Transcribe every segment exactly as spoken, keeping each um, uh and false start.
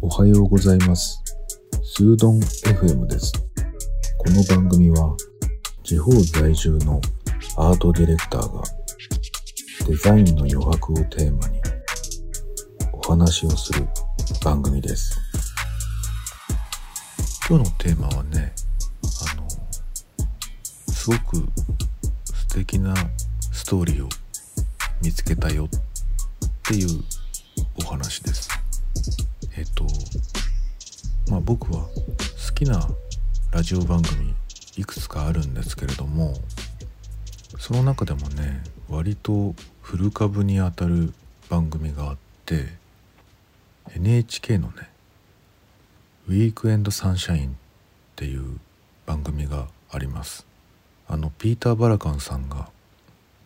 おはようございます。スードン エフエム です。この番組は地方在住のアートディレクターがデザインの余白をテーマにお話をする番組です。今日のテーマはね、あのすごく素敵なストーリーを見つけたよっていうお話です。えっと、まあ僕は好きなラジオ番組いくつかあるんですけれども、その中でもね、割と古株にあたる番組があって、エヌエイチケー のね、ウィークエンドサンシャインっていう番組があります。あのピーター・バラカンさんが、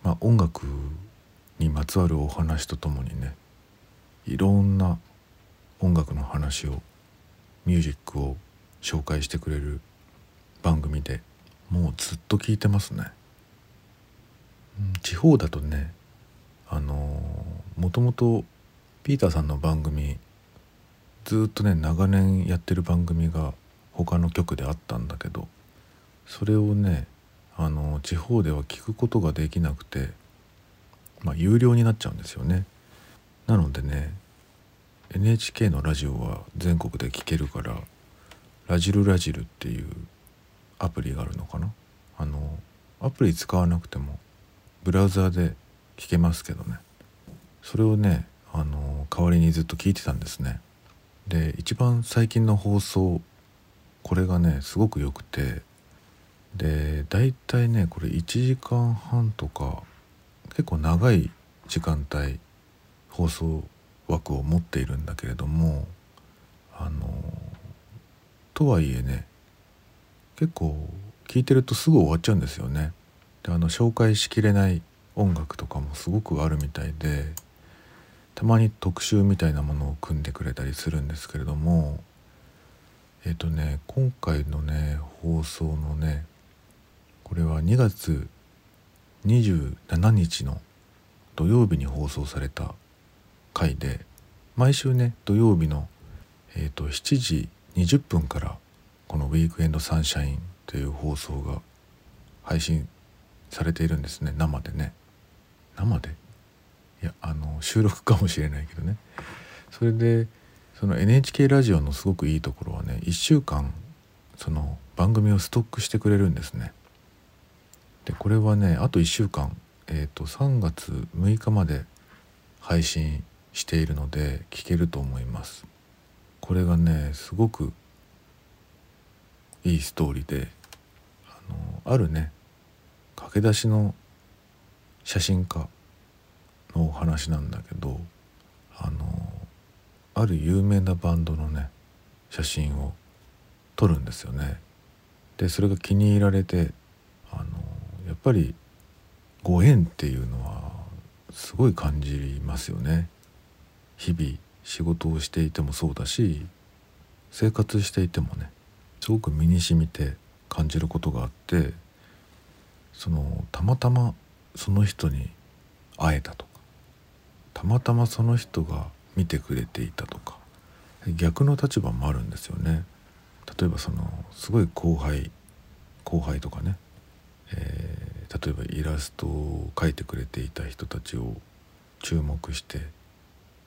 まあ、音楽にまつわるお話とともにね、いろんな音楽の話をミュージックを紹介してくれる番組で、もうずっと聞いてますね。地方だとね、あのもともとピーターさんの番組ずっとね長年やってる番組が他の局であったんだけど、それをねあの地方では聞くことができなくて、まあ有料になっちゃうんですよね。なのでね、エヌエイチケー のラジオは全国で聴けるから、ラジルラジルっていうアプリがあるのかな。あのアプリ使わなくてもブラウザーで聴けますけどね、それをねあの代わりにずっと聴いてたんですね。で、一番最近の放送、これがねすごく良くて、でだいたいねこれいちじかんはんとか、結構長い時間帯放送枠を持っているんだけれども、あのとはいえね結構聞いてるとすぐ終わっちゃうんですよね。で、あの紹介しきれない音楽とかもすごくあるみたいで、たまに特集みたいなものを組んでくれたりするんですけれども、えっとね今回のね放送のね、これはにがつにじゅうしちにちの土曜日に放送された回で、毎週ね土曜日の、えー、としちじにじゅっぷんからこのウィークエンドサンシャインという放送が配信されているんですね。生でね生でいやあの収録かもしれないけどね。それでその エヌエイチケー ラジオのすごくいいところはね、いっしゅうかんその番組をストックしてくれるんですね。でこれはねあといっしゅうかん、えー、とさんがつむいかまで配信しているので聞けると思います。これがねすごくいいストーリーで、 あの、あるね駆け出しの写真家のお話なんだけど、あのある有名なバンドのね写真を撮るんですよね。でそれが気に入られて、あのやっぱりご縁っていうのはすごい感じますよね。日々仕事をしていてもそうだし、生活していてもねすごく身に染みて感じることがあって、そのたまたまその人に会えたとか、たまたまその人が見てくれていたとか、逆の立場もあるんですよね。例えばそのすごい後輩後輩とかね、えー、例えばイラストを描いてくれていた人たちを注目して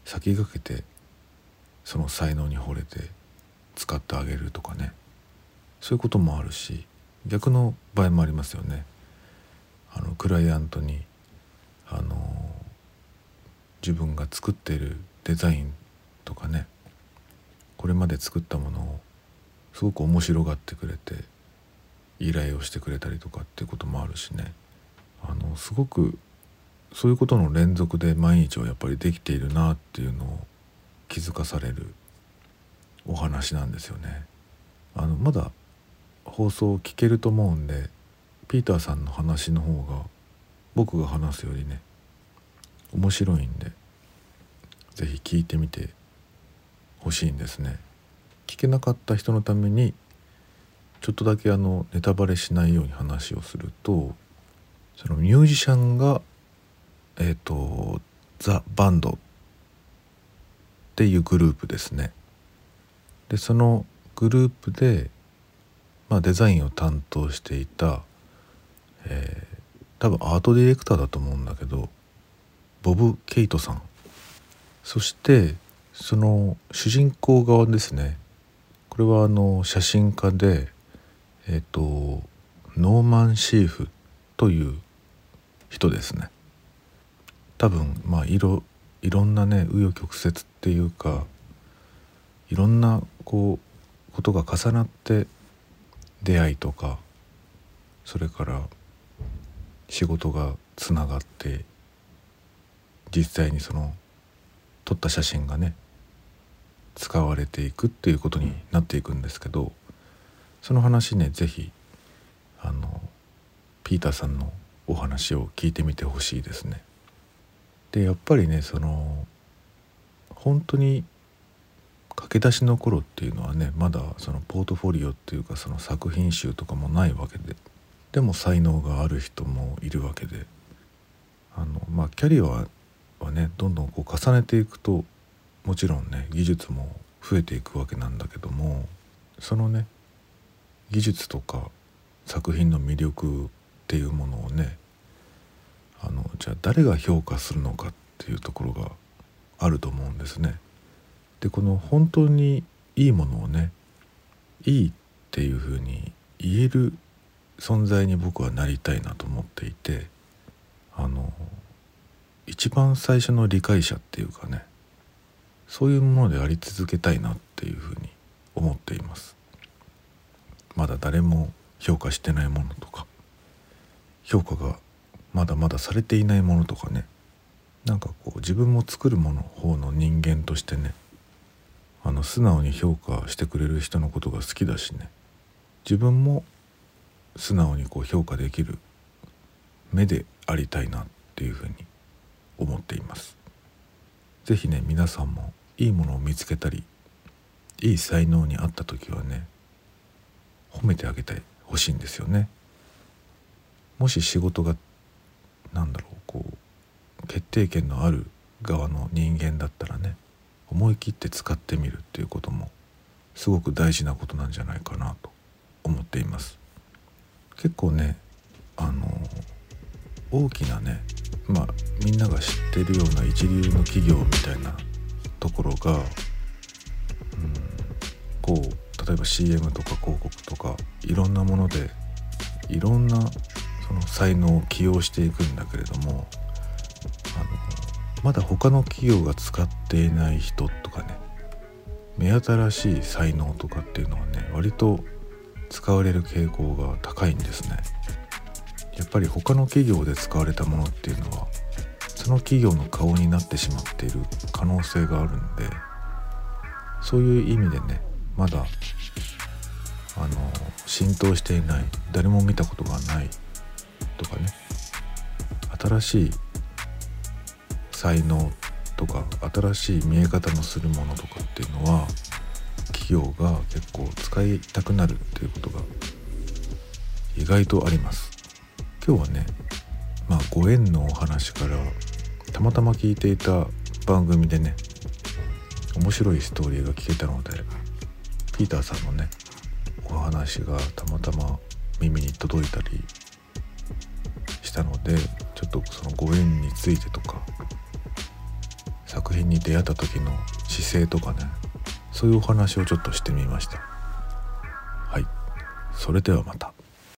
先駆けてその才能に惚れて使ってあげるとかね、そういうこともあるし、逆の場合もありますよね。あのクライアントにあの自分が作っているデザインとかね、これまで作ったものをすごく面白がってくれて依頼をしてくれたりとかっていうこともあるしね、あのすごくそういうことの連続で毎日をやっぱりできているなっていうのを気づかされるお話なんですよね。あのまだ放送を聞けると思うんで、ピーターさんの話の方が僕が話すよりね面白いんで、ぜひ聞いてみてほしいんですね。聞けなかった人のためにちょっとだけあのネタバレしないように話をすると、そのミュージシャンがえーと、ザ・バンドっていうグループですね。でそのグループで、まあ、デザインを担当していた、えー、多分アートディレクターだと思うんだけどボブ・ケイトさん、そしてその主人公側ですね、これはあの写真家で、えーと、ノーマン・シーフという人ですね。多分まあいろいろんなね紆余曲折っていうかいろんなこうことが重なって出会いとかそれから仕事がつながって実際にその撮った写真がね使われていくっていうことになっていくんですけど、その話ねぜひあのピーターさんのお話を聞いてみてほしいですね。でやっぱりねその本当に駆け出しの頃っていうのはねまだそのポートフォリオっていうかその作品集とかもないわけで、でも才能がある人もいるわけで、あのまあキャリアはねどんどんこう重ねていくともちろんね技術も増えていくわけなんだけども、そのね技術とか作品の魅力っていうものをねあのじゃあ誰が評価するのかっていうところがあると思うんですね。でこの本当にいいものをねいいっていうふうに言える存在に僕はなりたいなと思っていて、あの一番最初の理解者っていうかねそういうものであり続けたいなっていうふうに思っています。まだ誰も評価してないものとか評価がまだまだされていないものとかね、なんかこう自分も作るもの方の人間としてねあの素直に評価してくれる人のことが好きだしね、自分も素直にこう評価できる目でありたいなっていうふうに思っています。ぜひね皆さんもいいものを見つけたりいい才能にあった時はね褒めてあげてほしいんですよね。もし仕事がなんだろうこう決定権のある側の人間だったらね思い切って使ってみるっていうこともすごく大事なことなんじゃないかなと思っています。結構ねあの大きなねまあみんなが知ってるような一流の企業みたいなところが、うん、こう例えば シーエム とか広告とかいろんなものでいろんなその才能を起用していくんだけれども、あのまだ他の企業が使っていない人とかね目新しい才能とかっていうのはね割と使われる傾向が高いんですね。やっぱり他の企業で使われたものっていうのはその企業の顔になってしまっている可能性があるんで、そういう意味でねまだあの浸透していない誰も見たことがないとかね新しい才能とか新しい見え方のするものとかっていうのは企業が結構使いたくなるっていうことが意外とあります。今日はね、まあ、ご縁のお話からたまたま聞いていた番組でね面白いストーリーが聞けたのでピーターさんのねお話がたまたま耳に届いたりしたので、ちょっとそのご縁についてとか作品に出会った時の姿勢とかねそういうお話をちょっとしてみました。はい、それではまた。